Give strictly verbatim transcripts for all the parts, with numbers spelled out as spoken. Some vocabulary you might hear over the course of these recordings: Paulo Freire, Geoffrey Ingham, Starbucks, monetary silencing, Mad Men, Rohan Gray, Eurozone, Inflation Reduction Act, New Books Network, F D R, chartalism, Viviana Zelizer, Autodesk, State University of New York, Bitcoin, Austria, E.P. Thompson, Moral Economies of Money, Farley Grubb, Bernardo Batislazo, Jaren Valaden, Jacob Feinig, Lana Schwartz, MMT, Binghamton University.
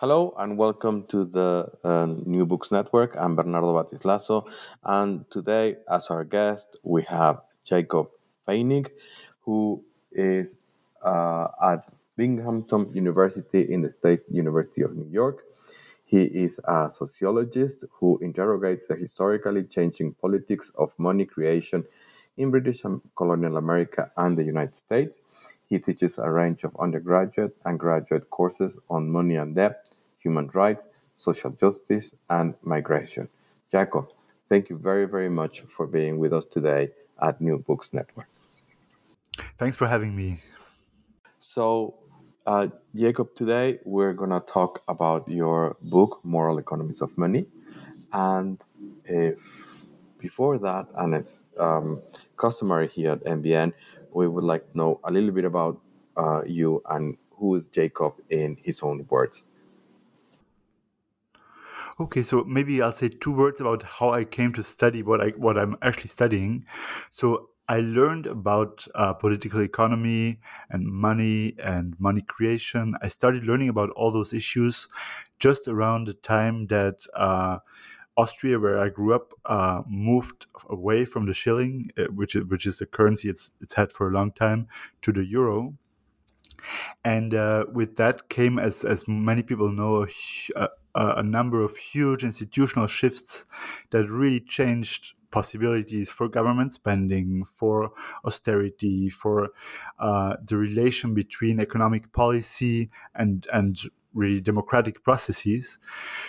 Hello and welcome to the uh, New Books Network. I'm Bernardo Batislazo, and today as our guest we have Jacob Feinig, who is uh, at Binghamton University in the State University of New York. He is a sociologist who interrogates the historically changing politics of money creation in British and colonial America and the United States. He teaches a range of undergraduate and graduate courses on money and debt, human rights, social justice, and migration. Jacob, thank you very, very much for being with us today at New Books Network. Thanks for having me. So, uh, Jacob, today we're going to talk about your book, Moral Economies of Money. And if before that, and it's um, customary here at N B N, we would like to know a little bit about uh, you and who is Jacob in his own words. Okay, so maybe I'll say two words about how I came to study what, I, what I'm actually studying. So I learned about uh, political economy and money and money creation. I started learning about all those issues just around the time that uh, Austria, where I grew up, uh, moved away from the shilling, which is, which is the currency it's it's had for a long time, to the euro. And uh, with that came, as as many people know, a, a number of huge institutional shifts that really changed possibilities for government spending, for austerity, for uh, the relation between economic policy and and. really democratic processes.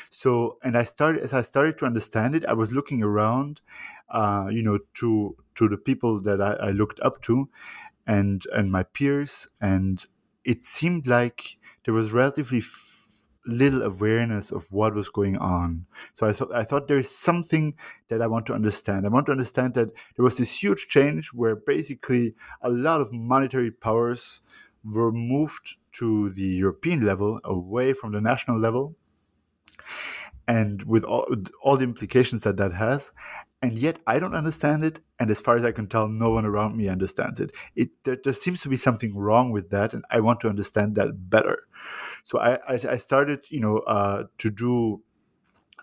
So, and I started, as I started to understand it, I was looking around, uh, you know, to to the people that I, I looked up to and and my peers. And it seemed like there was relatively f- little awareness of what was going on. So I thought, I thought there is something that I want to understand. I want to understand that there was this huge change where basically a lot of monetary powers were moved to the European level, away from the national level, and with all, all the implications that that has. And yet I don't understand it. And as far as I can tell, no one around me understands it. It there, there seems to be something wrong with that, and I want to understand that better. So I, I, I started, you know, uh, to do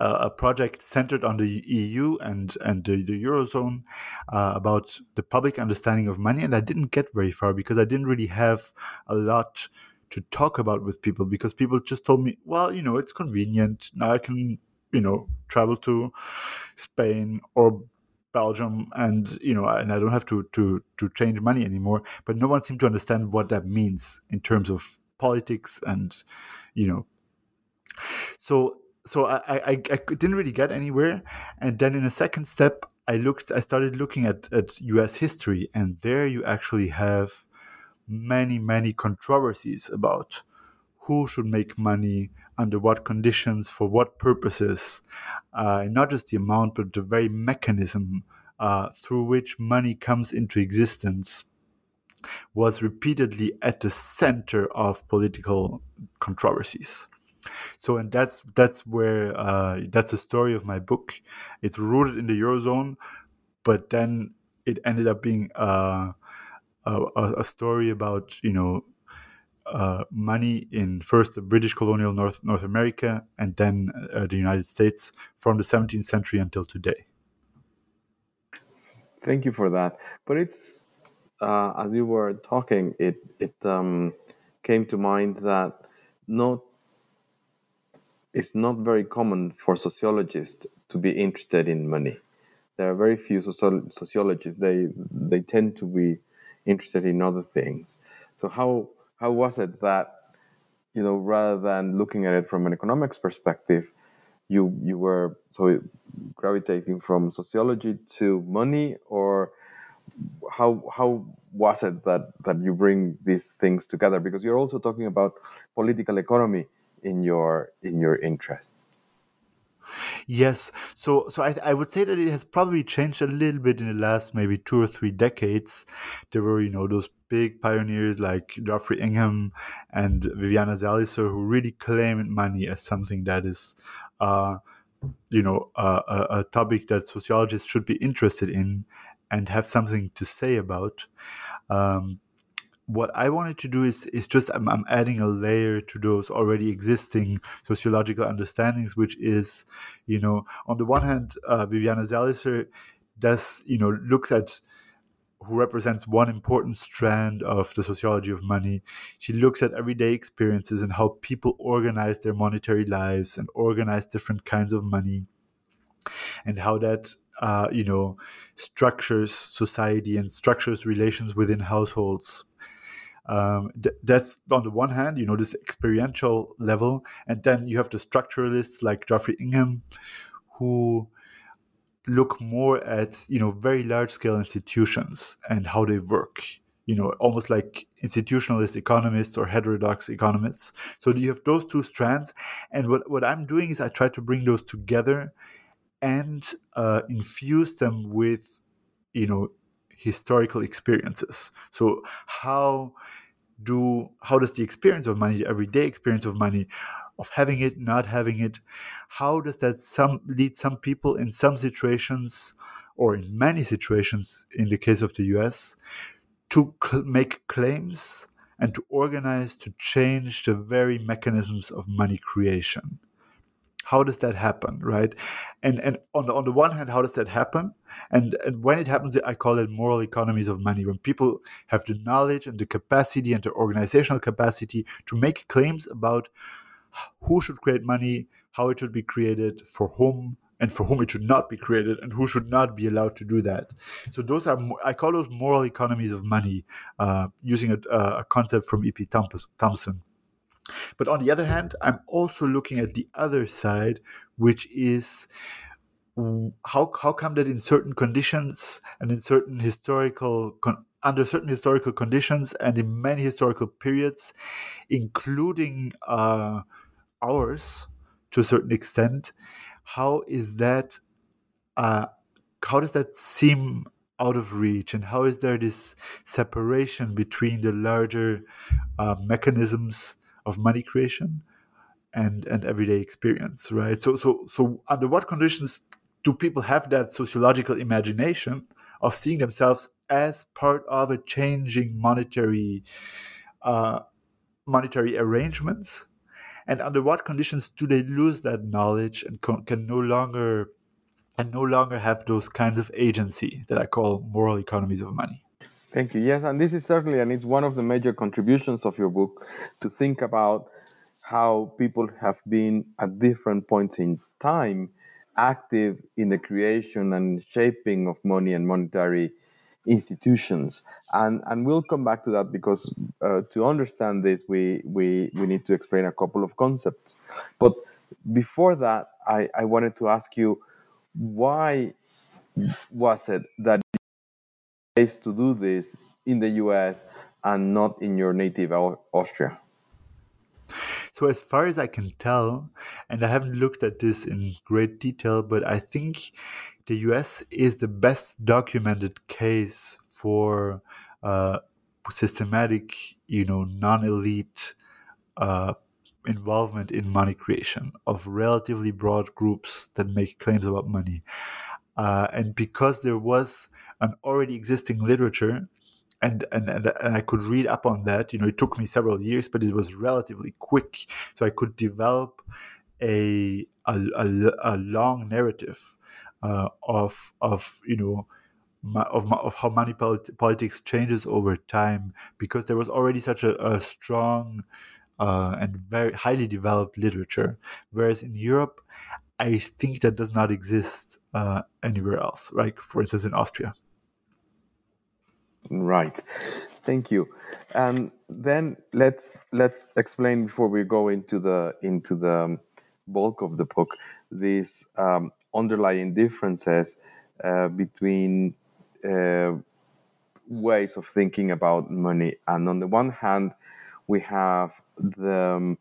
a project centered on the E U and, and the, the Eurozone uh, about the public understanding of money. And I didn't get very far because I didn't really have a lot to talk about with people, because people just told me, well, you know, it's convenient. Now I can, you know, travel to Spain or Belgium and, you know, and I don't have to, to, to change money anymore. But no one seemed to understand what that means in terms of politics and, you know. So So I, I I didn't really get anywhere. And then in a second step, I looked. I started looking at, at U S history. And there you actually have many, many controversies about who should make money, under what conditions, for what purposes. Uh, not just the amount, but the very mechanism uh, through which money comes into existence was repeatedly at the center of political controversies. So, and that's that's where uh, that's the story of my book. It's rooted in the Eurozone, but then it ended up being uh, a, a story about, you know, uh, money in first the British colonial North North America and then uh, the United States from the seventeenth century until today. Thank you for that. But it's uh, as you were talking, it it um, came to mind that not it's not very common for sociologists to be interested in money. There are very few soci- sociologists. They they tend to be interested in other things. So how how was it that, you know, rather than looking at it from an economics perspective, you you were so gravitating from sociology to money? Or how how was it that, that you bring these things together? Because you're also talking about political economy in your in your interests. Yes. So so I, I would say that it has probably changed a little bit in the last maybe two or three decades. There were, you know, those big pioneers like Geoffrey Ingham and Viviana Zelizer who really claimed money as something that is, uh, you know, uh, a, a topic that sociologists should be interested in and have something to say about. Um, what I wanted to do is is just I'm, I'm adding a layer to those already existing sociological understandings, which is, you know, on the one hand, uh, Viviana Zelizer does, you know, looks at who represents one important strand of the sociology of money. She looks at everyday experiences and how people organize their monetary lives and organize different kinds of money, and how that, uh, you know, structures society and structures relations within households. Um, th- that's on the one hand, you know, this experiential level. And then you have the structuralists like Geoffrey Ingham, who look more at, you know, very large-scale institutions and how they work, you know, almost like institutionalist economists or heterodox economists. So you have those two strands. And what, what I'm doing is I try to bring those together and uh, infuse them with, you know, historical experiences. So how do how does the experience of money, the everyday experience of money, of having it, not having it, how does that some lead some people in some situations, or in many situations in the case of the U S, to cl- make claims and to organize, to change the very mechanisms of money creation? How does that happen, right? And and on the, on the one hand, how does that happen? And and when it happens, I call it moral economies of money, when people have the knowledge and the capacity and the organizational capacity to make claims about who should create money, how it should be created, for whom, and for whom it should not be created, and who should not be allowed to do that. So those are, I call those moral economies of money, uh, using a, a concept from E P Thompson. But on the other hand, I'm also looking at the other side, which is how how come that in certain conditions and in certain historical con- under certain historical conditions and in many historical periods, including uh, ours to a certain extent, how is that? Uh, how does that seem out of reach, and how is there this separation between the larger uh, mechanisms of money creation and, and everyday experience, right? So so so under what conditions do people have that sociological imagination of seeing themselves as part of a changing monetary uh, monetary arrangements? And under what conditions do they lose that knowledge and can, can no longer and no longer have those kinds of agency that I call moral economies of money? Thank you. Yes, and this is certainly, and it's one of the major contributions of your book, to think about how people have been at different points in time active in the creation and shaping of money and monetary institutions. And and we'll come back to that, because uh, to understand this, we, we, we need to explain a couple of concepts. But before that, I, I wanted to ask you, why was it that to do this in the U S and not in your native Austria? So as far as I can tell, and I haven't looked at this in great detail, but I think the U S is the best documented case for uh, systematic, you know, non-elite uh, involvement in money creation of relatively broad groups that make claims about money. Uh, and because there was an already existing literature, and, and and and I could read up on that. You know, it took me several years, but it was relatively quick, so I could develop a a, a, a long narrative uh, of of you know of of how money polit- politics changes over time, because there was already such a, a strong uh, and very highly developed literature. Whereas in Europe, I think that does not exist uh, anywhere else, like, for instance, in Austria. Right. Thank you. Um, then let's let's explain before we go into the into the bulk of the book these um, underlying differences uh, between uh, ways of thinking about money. And on the one hand, we have the um,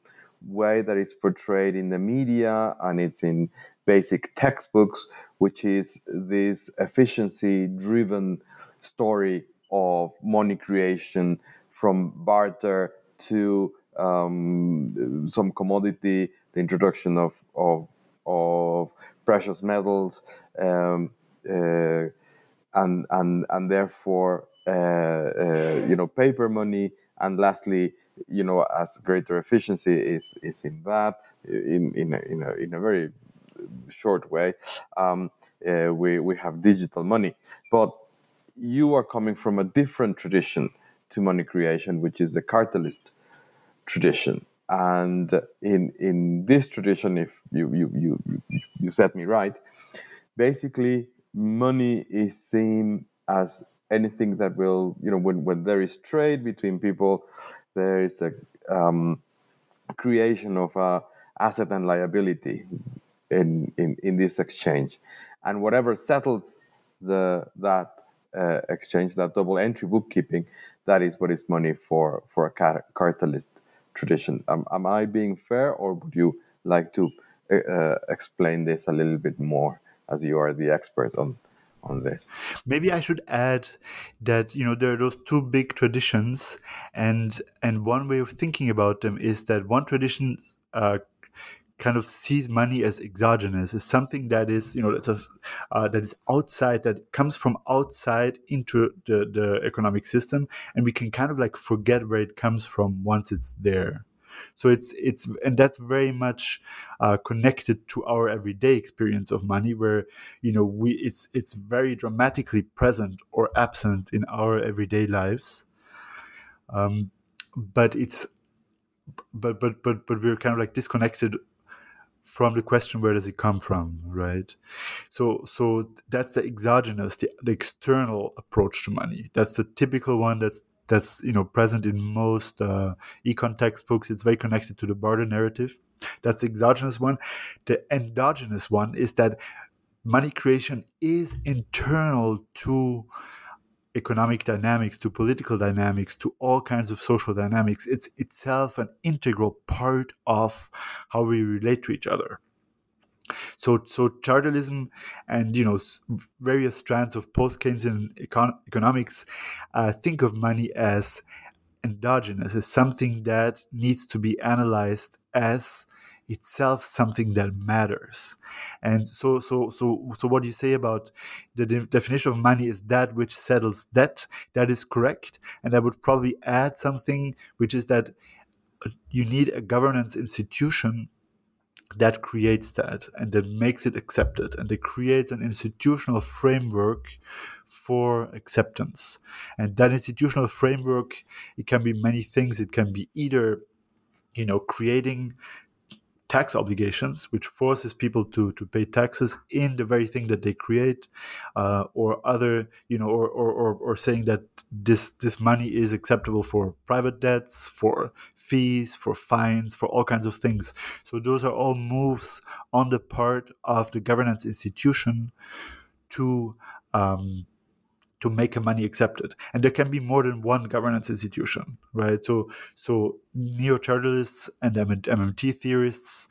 way that it's portrayed in the media, and it's in basic textbooks, which is this efficiency-driven story of money creation from barter to um, some commodity, the introduction of of, of precious metals, um, uh, and and and therefore uh, uh, you know paper money, and lastly you know as greater efficiency is is in that in in a, in, a, in a very short way um, uh, we we have digital money, but. You are coming from a different tradition to money creation, which is the cartelist tradition. And in in this tradition, if you you you you set me right, basically money is seen as anything that will, you know, when, when there is trade between people, there is a um, creation of a asset and liability in, in, in this exchange. And whatever settles the that Uh, exchange, that double entry bookkeeping, that is what is money for for a car- cartelist tradition. Um, am I being fair, or would you like to uh, explain this a little bit more, as you are the expert on on this? Maybe I should add that you know there are those two big traditions, and and one way of thinking about them is that one tradition uh, kind of sees money as exogenous, as something that is, you know, that's a, uh, that is outside, that comes from outside into the, the economic system, and we can kind of like forget where it comes from once it's there. So it's it's and that's very much uh, connected to our everyday experience of money, where you know we it's it's very dramatically present or absent in our everyday lives, um, but it's but but but but we're kind of like disconnected from the question, where does it come from, right? So so that's the exogenous, the, the external approach to money. That's the typical one that's, that's you know, present in most uh, econ textbooks. It's very connected to the barter narrative. That's the exogenous one. The endogenous one is that money creation is internal to economic dynamics, to political dynamics, to all kinds of social dynamics. It's itself an integral part of how we relate to each other. So, so chartalism and you know various strands of post-Keynesian econ- economics uh, think of money as endogenous, as something that needs to be analyzed as itself something that matters. And so so so so what you say about the de- definition of money is that which settles debt, that is correct. And I would probably add something, which is that you need a governance institution that creates that and that makes it accepted, and that creates an institutional framework for acceptance. And that institutional framework, it can be many things. It can be either you know creating tax obligations, which forces people to, to pay taxes in the very thing that they create, uh, or other, you know, or, or or or saying that this this money is acceptable for private debts, for fees, for fines, for all kinds of things. So those are all moves on the part of the governance institution to um, to make a money accepted. And there can be more than one governance institution, right? So so neo-chartalists and M M T theorists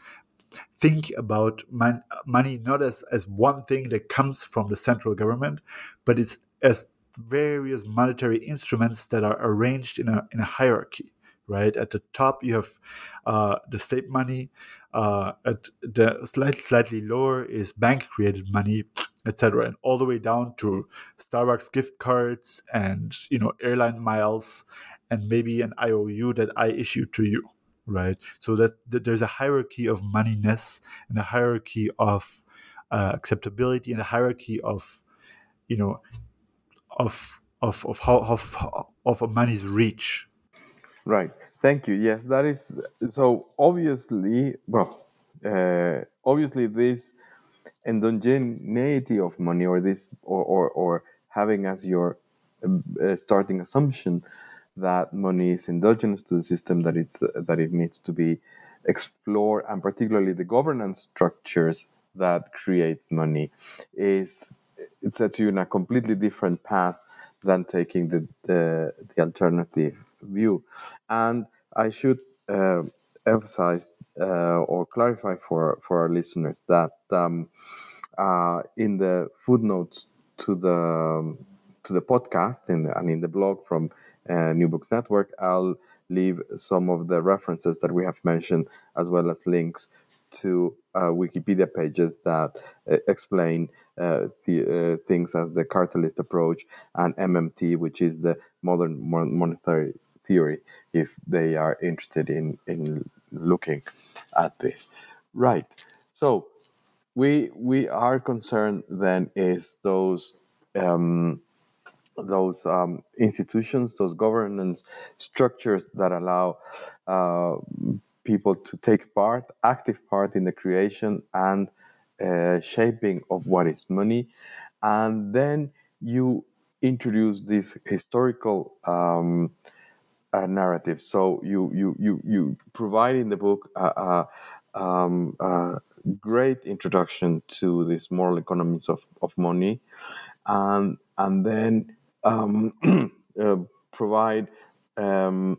think about mon- money not as, as one thing that comes from the central government, but it's as various monetary instruments that are arranged in a, in a hierarchy, right? At the top, you have uh, the state money. Uh, at the slight, slightly lower is bank-created money, et cetera, and all the way down to Starbucks gift cards and you know airline miles, and maybe an I O U that I issue to you, right? So that, that there's a hierarchy of moneyness, and a hierarchy of uh, acceptability, and a hierarchy of you know of of of how of of a money's reach. Right. Thank you. Yes, that is so. Obviously, well, uh, obviously, this endogeneity of money, or this, or or, or having as your uh, starting assumption that money is endogenous to the system, that it's uh, that it needs to be explored, and particularly the governance structures that create money, is it sets you in a completely different path than taking the the, the alternative view. And I should uh, emphasize uh, or clarify for, for our listeners that um, uh, in the footnotes to the um, to the podcast and, and in the blog from uh, New Books Network, I'll leave some of the references that we have mentioned, as well as links to uh, Wikipedia pages that uh, explain uh, the, uh, things as the cartelist approach and M M T, which is the modern monetary theory, if they are interested in, in looking at this. Right. So we we our concern then is those um, those um, institutions, those governance structures that allow uh, people to take part, active part in the creation and uh, shaping of what is money. And then you introduce this historical um, uh, narrative. So you you you you provide in the book a, a, um, a great introduction to this moral economies of, of money, and and then um, uh, provide. Um,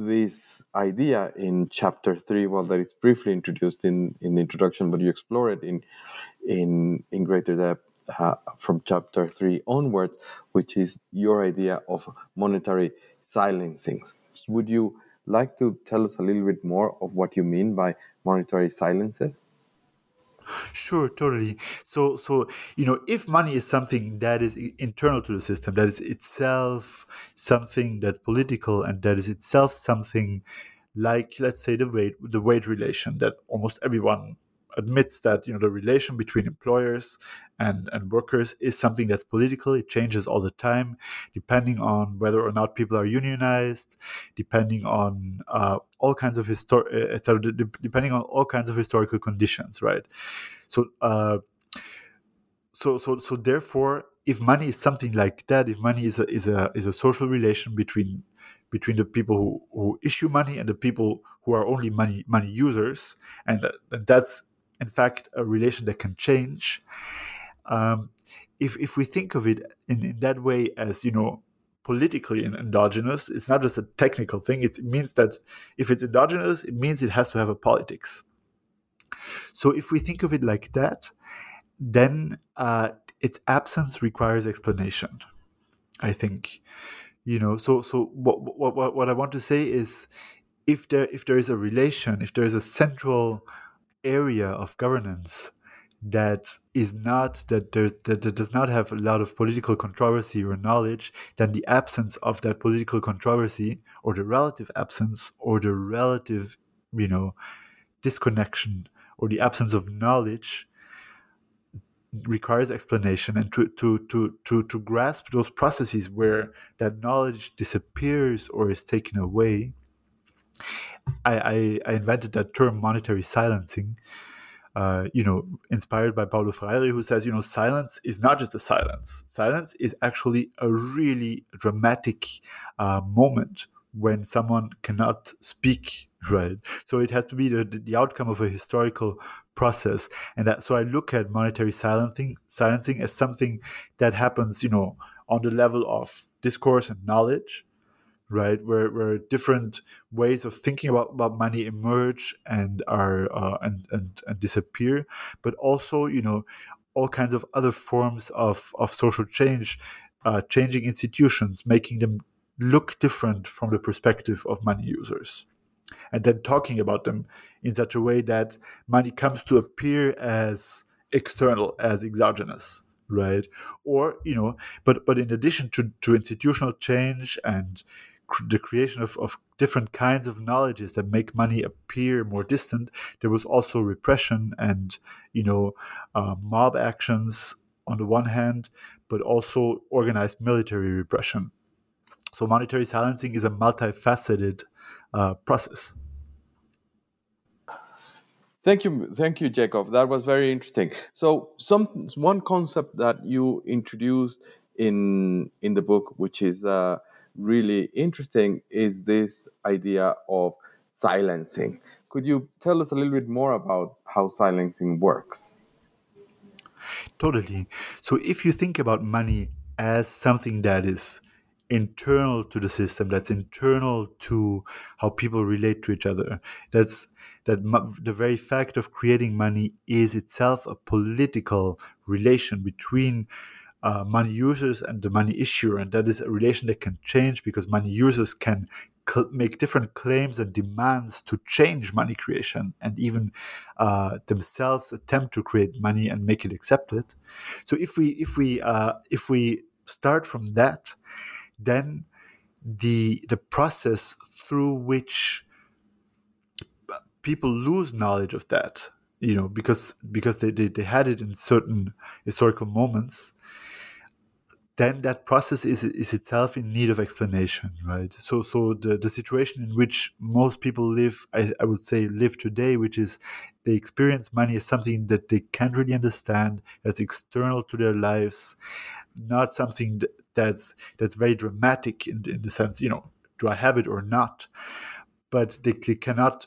This idea in chapter three, well, that it's briefly introduced in, in the introduction, but you explore it in in in greater depth uh, from chapter three onwards, which is your idea of monetary silencing. Would you like to tell us a little bit more of what you mean by monetary silences? Sure, totally. So, so you know, if money is something that is internal to the system, that is itself something that's political, and that is itself something like, let's say, the wage, the wage relation that almost everyone admits that, you know, the relation between employers and, and workers is something that's political. It changes all the time, depending on whether or not people are unionized, depending on uh, all kinds of histor- et cetera, depending on all kinds of historical conditions, right? So, uh, so, so, so, therefore, if money is something like that, if money is a, is a is a social relation between between the people who, who issue money and the people who are only money money users, and, and that's in fact a relation that can change. Um, if if we think of it in, in that way as, you know, politically endogenous, it's not just a technical thing. It means that if it's endogenous, it means it has to have a politics. So if we think of it like that, then uh, its absence requires explanation, I think. You know, so so what what what I want to say is, if there if there is a relation, if there is a central area of governance that is not that there, that, that does not have a lot of political controversy or knowledge, then the absence of that political controversy, or the relative absence, or the relative, you know, disconnection, or the absence of knowledge requires explanation. And to to to to to grasp those processes where that knowledge disappears or is taken away, I, I, I invented that term monetary silencing, uh, you know, inspired by Paulo Freire, who says, you know, silence is not just a silence. Silence is actually a really dramatic uh, moment when someone cannot speak, right? So it has to be the, the outcome of a historical process. And that, so I look at monetary silencing, silencing as something that happens, you know, on the level of discourse and knowledge, right, where where different ways of thinking about, about money emerge and are uh, and, and and disappear, but also, you know, all kinds of other forms of of social change, uh, changing institutions, making them look different from the perspective of money users, and then talking about them in such a way that money comes to appear as external, as exogenous. Right, or you know, but but in addition to, to institutional change and cr- the creation of, of different kinds of knowledges that make money appear more distant, there was also repression and, you know, uh, mob actions on the one hand, but also organized military repression. So monetary silencing is a multifaceted uh, process. Thank you, thank you, Jacob. That was very interesting. So, some one concept that you introduced in in the book, which is uh, really interesting, is this idea of silencing. Could you tell us a little bit more about how silencing works? Totally. So if you think about money as something that is internal to the system, that's internal to how people relate to each other, that's that the very fact of creating money is itself a political relation between uh, money users and the money issuer. And that is a relation that can change because money users can cl- make different claims and demands to change money creation and even uh, themselves attempt to create money and make it accepted. So if we if we uh, if we start from that, then the the process through which people lose knowledge of that, you know, because because they, they, they had it in certain historical moments, then that process is is itself in need of explanation, right? So so the, the situation in which most people live, I, I would say, live today, which is they experience money as something that they can't really understand, that's external to their lives, not something that, that's that's very dramatic in, in the sense, you know, do I have it or not? But they, they cannot,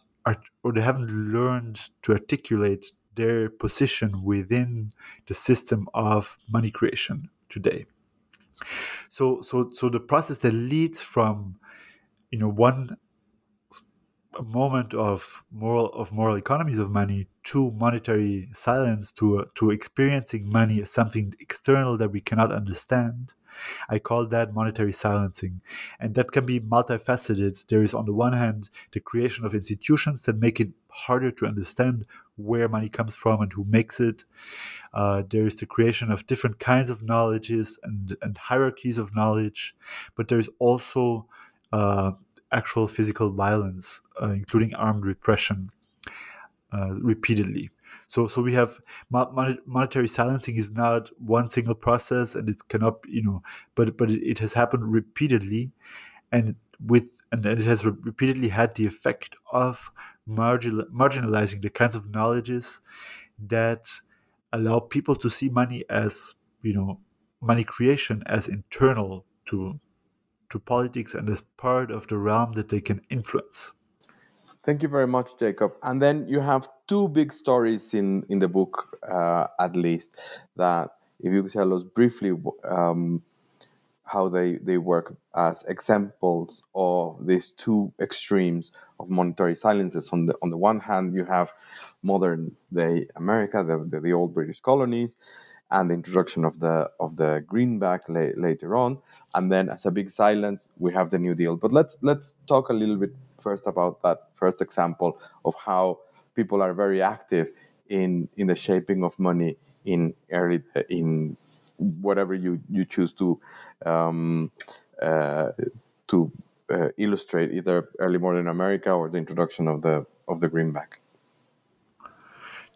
or they haven't learned to articulate their position within the system of money creation today. So, so, so the process that leads from, you know, one moment of moral of moral economies of money to monetary silence, to to experiencing money as something external that we cannot understand, I call that monetary silencing. And that can be multifaceted. There is, on the one hand, the creation of institutions that make it harder to understand where money comes from and who makes it. Uh, there is the creation of different kinds of knowledges and, and hierarchies of knowledge. But there is also uh, actual physical violence, uh, including armed repression, uh, repeatedly. So, so we have monetary silencing is not one single process, and it cannot, you know, but but it has happened repeatedly, and with and it has repeatedly had the effect of marginal, marginalizing the kinds of knowledges that allow people to see money as, you know, money creation as internal to to politics and as part of the realm that they can influence. Thank you very much, Jacob. And then you have two big stories in, in the book, uh, at least, that if you could tell us briefly um, how they, they work as examples of these two extremes of monetary silences. On the, on the one hand, you have modern-day America, the, the, the old British colonies, and the introduction of the of the greenback la- later on. And then as a big silence, we have the New Deal. But let's let's talk a little bit first about that first example of how people are very active in, in the shaping of money in early in whatever you, you choose to um, uh, to uh, illustrate, either early modern America or the introduction of the of the greenback.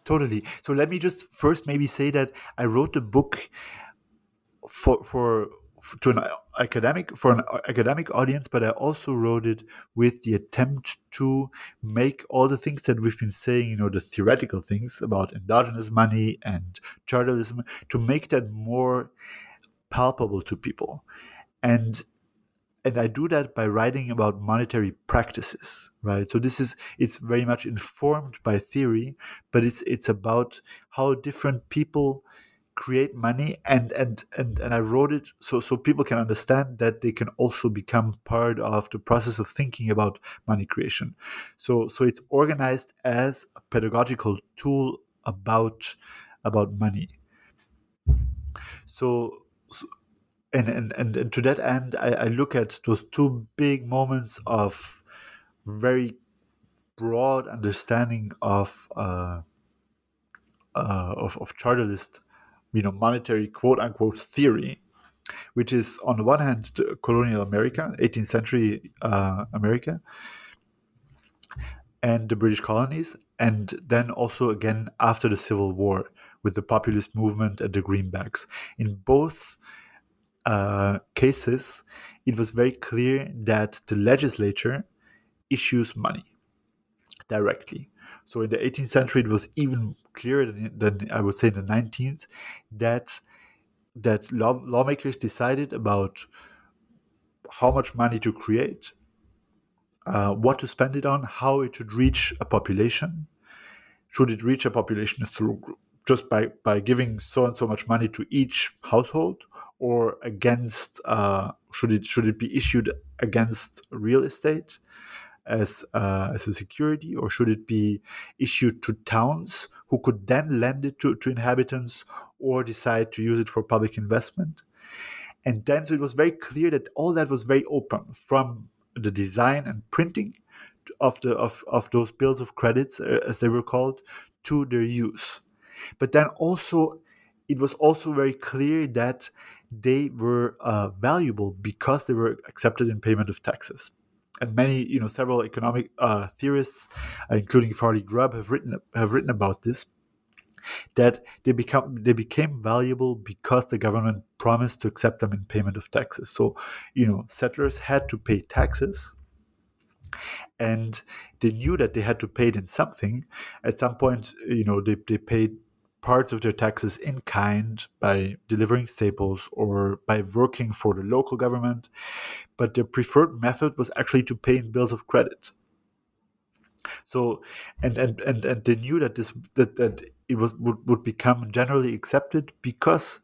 Totally. So let me just first maybe say that I wrote the book for for. to an academic for an academic audience, but I also wrote it with the attempt to make all the things that we've been saying, you know, the theoretical things about endogenous money and chartalism, to make that more palpable to people. And and I do that by writing about monetary practices, right? So this is, it's very much informed by theory, but it's it's about how different people create money, and and and and I wrote it so so people can understand that they can also become part of the process of thinking about money creation. So so it's organized as a pedagogical tool about about money. So, so and, and and and to that end, I, I look at those two big moments of very broad understanding of uh, uh, of of chartalist, you know, monetary quote-unquote theory, which is on the one hand the colonial America, eighteenth century uh, America, and the British colonies, and then also again after the Civil War with the populist movement and the greenbacks. In both uh, cases, it was very clear that the legislature issues money directly. So in the eighteenth century, it was even clearer than, than I would say in the nineteenth that that law, lawmakers decided about how much money to create, uh, what to spend it on, how it should reach a population. Should it reach a population through just by, by giving so and so much money to each household, or against uh, should it should it be issued against real estate as uh, as a security, or should it be issued to towns who could then lend it to, to inhabitants or decide to use it for public investment? And then so it was very clear that all that was very open, from the design and printing of the of, of those bills of credits, uh, as they were called, to their use. But then also it was also very clear that they were uh, valuable because they were accepted in payment of taxes. And many, you know, several economic uh, theorists, uh, including Farley Grubb, have written have written about this, that they become they became valuable because the government promised to accept them in payment of taxes. So, you know, settlers had to pay taxes, and they knew that they had to pay it in something. At some point, you know, they they paid parts of their taxes in kind by delivering staples or by working for the local government, but their preferred method was actually to pay in bills of credit. So, and and and, and they knew that this that, that it was would, would become generally accepted because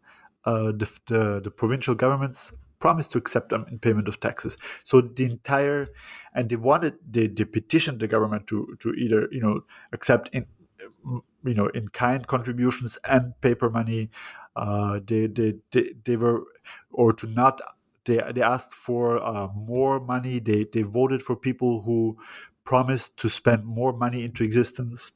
uh, the, the the provincial governments promised to accept them in payment of taxes. So the entire and they wanted they, they petitioned the government to to either you know accept in. you know, in-kind contributions and paper money, uh, they, they they they were, or to not, they they asked for uh, more money. They they voted for people who promised to spend more money into existence.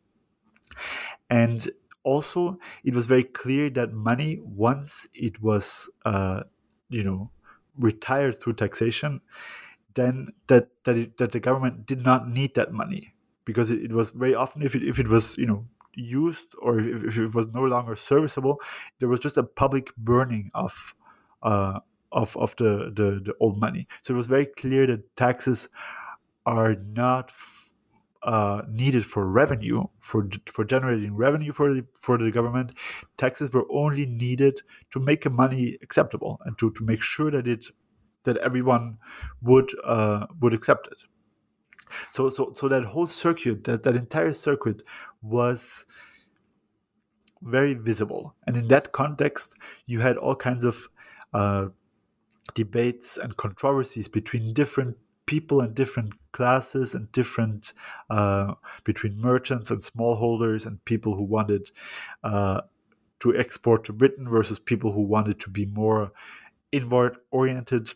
And also, it was very clear that money, once it was, uh, you know, retired through taxation, then that that it, that the government did not need that money, because it, it was very often, if it if it was, you know, used or if it was no longer serviceable, there was just a public burning of uh of of the, the the old money. So it was very clear that taxes are not uh needed for revenue, for for generating revenue for the, for the government. Taxes were only needed to make a money acceptable and to to make sure that it that everyone would uh would accept it. So, so, so that whole circuit, that, that entire circuit, was very visible, and in that context, you had all kinds of uh, debates and controversies between different people and different classes, and different uh, between merchants and smallholders, and people who wanted uh, to export to Britain versus people who wanted to be more inward-oriented,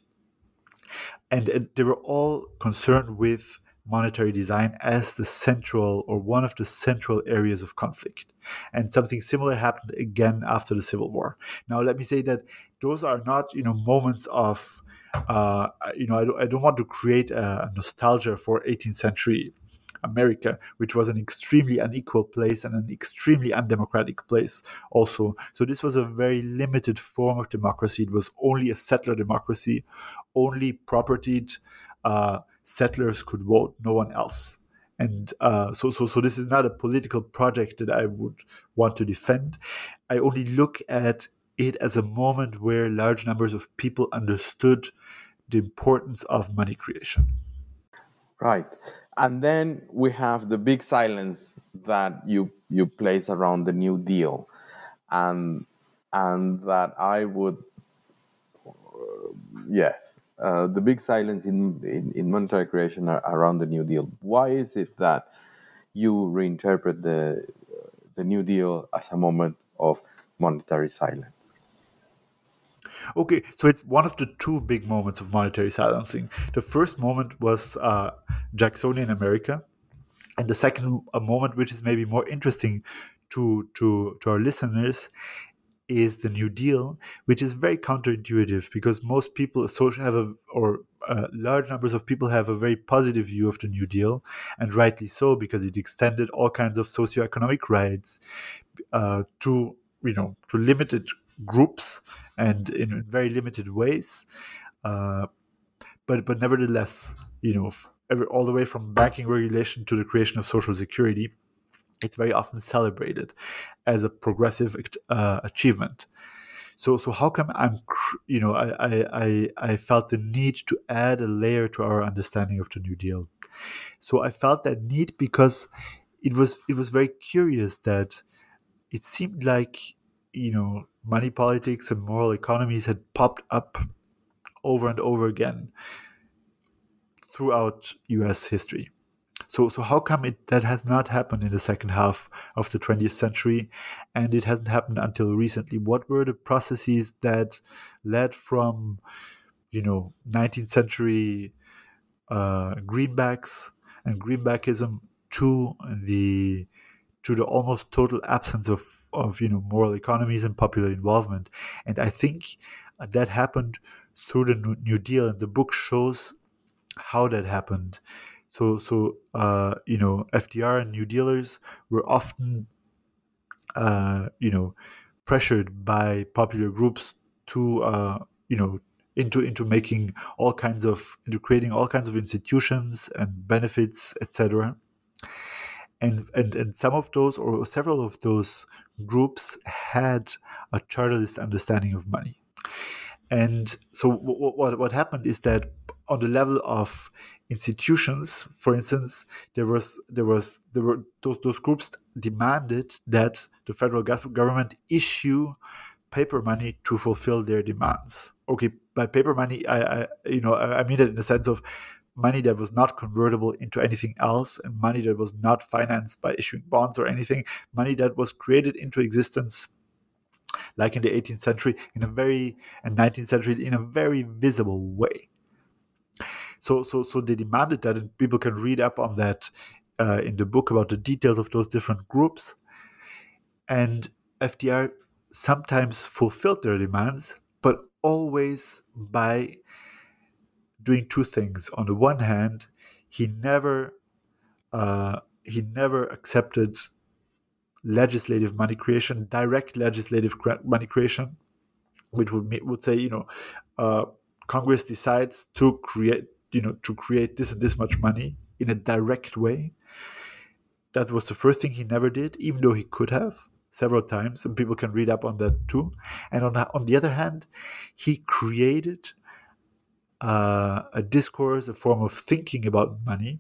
and, and they were all concerned with monetary design as the central or one of the central areas of conflict. And something similar happened again after the Civil War. Now, let me say that those are not, you know, moments of, uh, you know, I don't, I don't want to create a nostalgia for eighteenth century America, which was an extremely unequal place and an extremely undemocratic place also. So this was a very limited form of democracy. It was only a settler democracy. Only propertied uh, settlers could vote, no one else. And uh, so, so, so this is not a political project that I would want to defend. I only look at it as a moment where large numbers of people understood the importance of money creation. Right. And then we have the big silence that you you place around the New Deal, and and that I would uh, yes uh, the big silence in, in, in monetary creation around the New Deal. Why is it that you reinterpret the the New Deal as a moment of monetary silence? Okay, so it's one of the two big moments of monetary silencing. The first moment was uh, Jacksonian America, and the second a moment which is maybe more interesting to, to to our listeners is the New Deal, which is very counterintuitive because most people have a, or uh, large numbers of people have a very positive view of the New Deal, and rightly so, because it extended all kinds of socioeconomic rights uh, to you know to limited groups and in very limited ways, uh, but but nevertheless, you know, all the way from banking regulation to the creation of Social Security, it's very often celebrated as a progressive uh, achievement. So, so how come I'm, you know, I, I, I felt the need to add a layer to our understanding of the New Deal. So I felt that need because it was, it was very curious that it seemed like, you know, money politics and moral economies had popped up over and over again throughout U S history. So, so how come it that has not happened in the second half of the twentieth century, and it hasn't happened until recently? What were the processes that led from, you know, nineteenth century uh, greenbacks and greenbackism to the to the almost total absence of of you know moral economies and popular involvement? And I think that happened through the New Deal, and the book shows how that happened. So, so uh, you know, F D R and New Dealers were often, uh, you know, pressured by popular groups to, uh, you know, into into making all kinds of, into creating all kinds of institutions and benefits, et cetera. And and and some of those, or several of those groups, had a charterist understanding of money. And so, what what, what happened is that, on the level of institutions, for instance, there was there was there were those those groups demanded that the federal government issue paper money to fulfill their demands. Okay, by paper money, I, I you know I, I mean it in the sense of money that was not convertible into anything else, and money that was not financed by issuing bonds or anything. Money that was created into existence, like in the eighteenth century, in a very and nineteenth century, in a very visible way. So, so, so they demanded that, and people can read up on that uh, in the book about the details of those different groups. And F D R sometimes fulfilled their demands, but always by doing two things. On the one hand, he never, uh, he never accepted legislative money creation, direct legislative money creation, which would would say, you know, uh, Congress decides to create. you know, to create this and this much money in a direct way. That was the first thing he never did, even though he could have several times, and people can read up on that too. And on, on the other hand, he created uh, a discourse, a form of thinking about money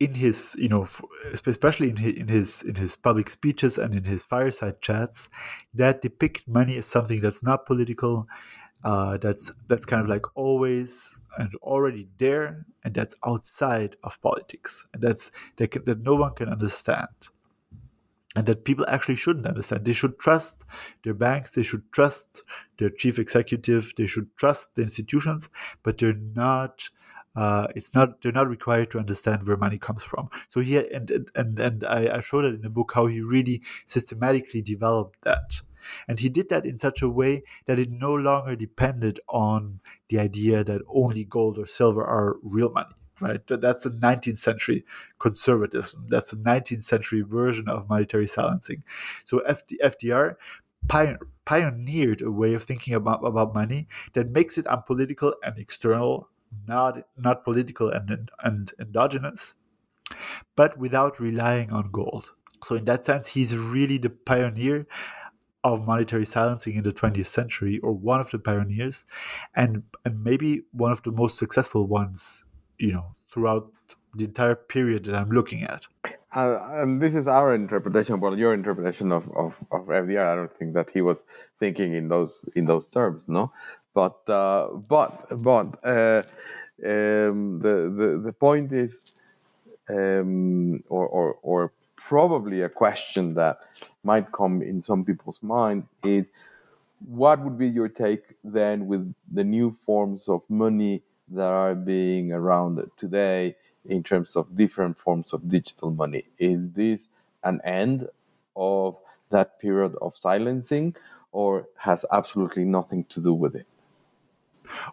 in his, you know, especially in his, in his in his public speeches and in his fireside chats, that depict money as something that's not political, Uh, that's that's kind of like always and already there, and that's outside of politics, and that's that, can, that no one can understand, and that people actually shouldn't understand. They should trust their banks, they should trust their chief executive, they should trust the institutions, but they're not. Uh, it's not they're not required to understand where money comes from. So here, and and and I, I showed it in the book how he really systematically developed that. And he did that in such a way that it no longer depended on the idea that only gold or silver are real money, right? That's a nineteenth century conservatism. That's a nineteenth century version of monetary silencing. So F D R pioneered a way of thinking about, about money that makes it unpolitical and external, not not political and, and endogenous, but without relying on gold. So in that sense, he's really the pioneer of monetary silencing in the twentieth century, or one of the pioneers, and and maybe one of the most successful ones, you know, throughout the entire period that I'm looking at. Uh, and this is our interpretation, well, your interpretation of, of, of F D R. I don't think that he was thinking in those in those terms, no. But uh, but but uh, um, the, the the point is, um, or or or probably a question that might come in some people's mind is, what would be your take then with the new forms of money that are being around today in terms of different forms of digital money? Is this an end of that period of silencing, or has absolutely nothing to do with it?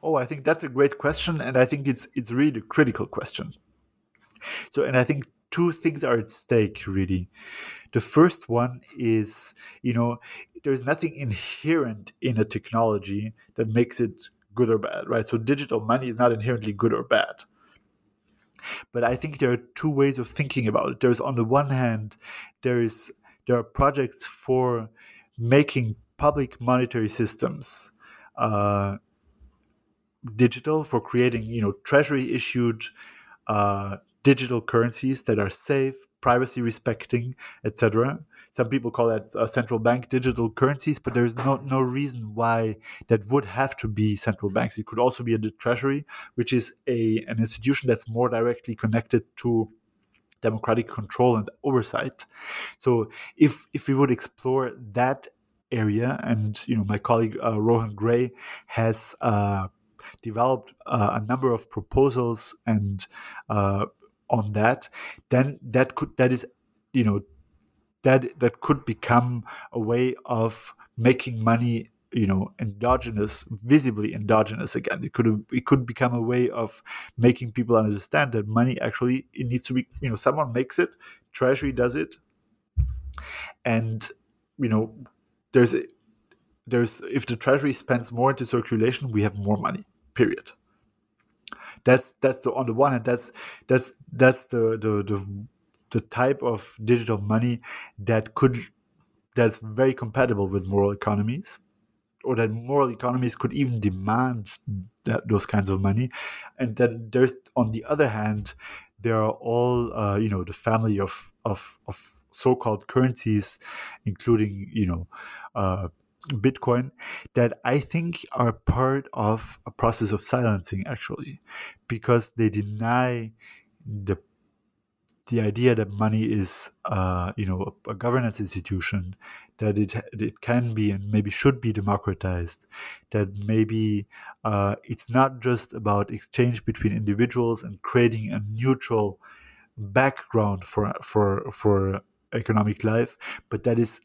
Oh, I think that's a great question, and I think it's it's really a critical question. So, and I think two things are at stake, really. The first one is, you know, there's nothing inherent in a technology that makes it good or bad, right? So digital money is not inherently good or bad. But I think there are two ways of thinking about it. There's, on the one hand, there is there are projects for making public monetary systems uh, digital, for creating, you know, treasury-issued uh, digital currencies that are safe, privacy-respecting, et cetera. Some people call that uh, central bank digital currencies, but there's no, no reason why that would have to be central banks. It could also be the Treasury, which is a an institution that's more directly connected to democratic control and oversight. So if if we would explore that area, and you know, my colleague uh, Rohan Gray has uh, developed uh, a number of proposals and uh, on that, then that could that is you know. That that could become a way of making money, you know, endogenous, visibly endogenous again. It could it could become a way of making people understand that money actually it needs to be, you know, someone makes it, Treasury does it, and you know, there's there's if the Treasury spends more into circulation, we have more money. Period. That's that's the on the one hand, that's that's that's the the the. the type of digital money that could that's very compatible with moral economies, or that moral economies could even demand that, those kinds of money. And then there's, on the other hand, there are all uh, you know the family of of of so-called currencies, including you know uh, Bitcoin, that I think are part of a process of silencing, actually, because they deny the the idea that money is, uh, you know, a, a governance institution, that it it can be and maybe should be democratized, that maybe uh, it's not just about exchange between individuals and creating a neutral background for for for economic life, but that is,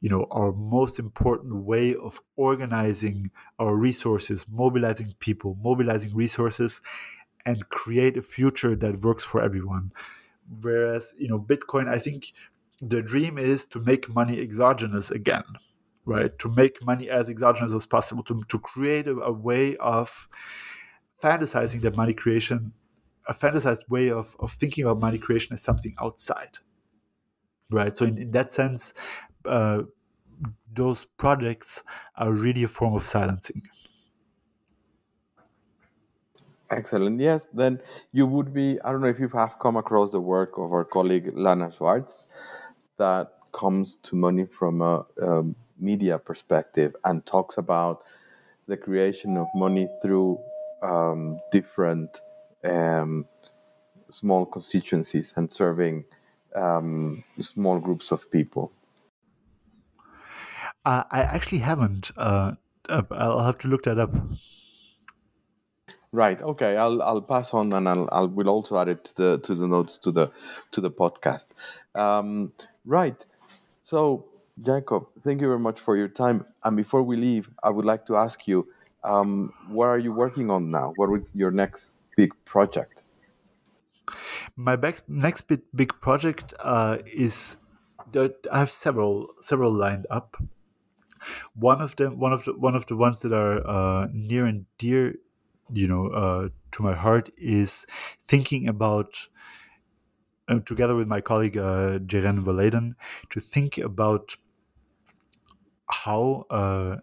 you know, our most important way of organizing our resources, mobilizing people, mobilizing resources, and create a future that works for everyone. Whereas, you know, Bitcoin, I think the dream is to make money exogenous again, right? To make money as exogenous as possible, to, to create a, a way of fantasizing that money creation, a fantasized way of, of thinking about money creation as something outside, right? So in, in that sense, uh, those projects are really a form of silencing. Excellent. Yes, then you would be, I don't know if you have come across the work of our colleague Lana Schwartz, that comes to money from a, a media perspective and talks about the creation of money through um, different um, small constituencies and serving um, small groups of people. Uh, I actually haven't. Uh, I'll have to look that up. Right. Okay. I'll I'll pass on, and I'll I'll will also add it to the to the notes to the to the podcast. Um, right. So, Jacob, thank you very much for your time. And before we leave, I would like to ask you, um, what are you working on now? What is your next big project? My next next big big project uh, is that I have several several lined up. One of them, one of the one of the ones that are uh, near and dear, you know, uh, to my heart, is thinking about, uh, together with my colleague uh, Jaren Valaden, to think about how, uh,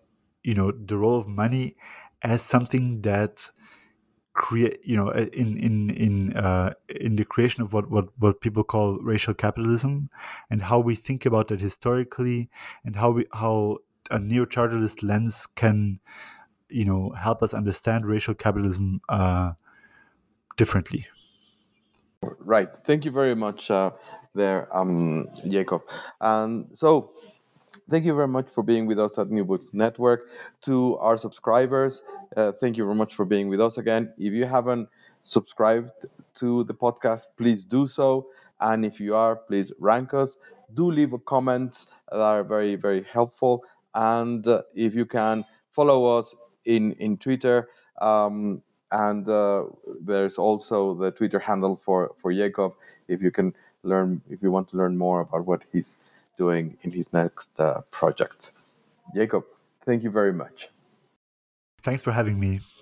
you know, the role of money as something that create, you know, in in in uh, in the creation of what, what what people call racial capitalism, and how we think about that historically, and how we how a neo-charterist lens can, you know, help us understand racial capitalism uh, differently. Right. Thank you very much uh, there, um, Jacob. Um, so thank you very much for being with us at New Books Network. To our subscribers, uh, thank you very much for being with us again. If you haven't subscribed to the podcast, please do so. And if you are, please rank us. Do leave a comment that are very, very helpful. And uh, if you can, follow us in in Twitter, um, and uh, there's also the Twitter handle for, for Jacob. If you can learn, if you want to learn more about what he's doing in his next uh, project, Jacob, thank you very much. Thanks for having me.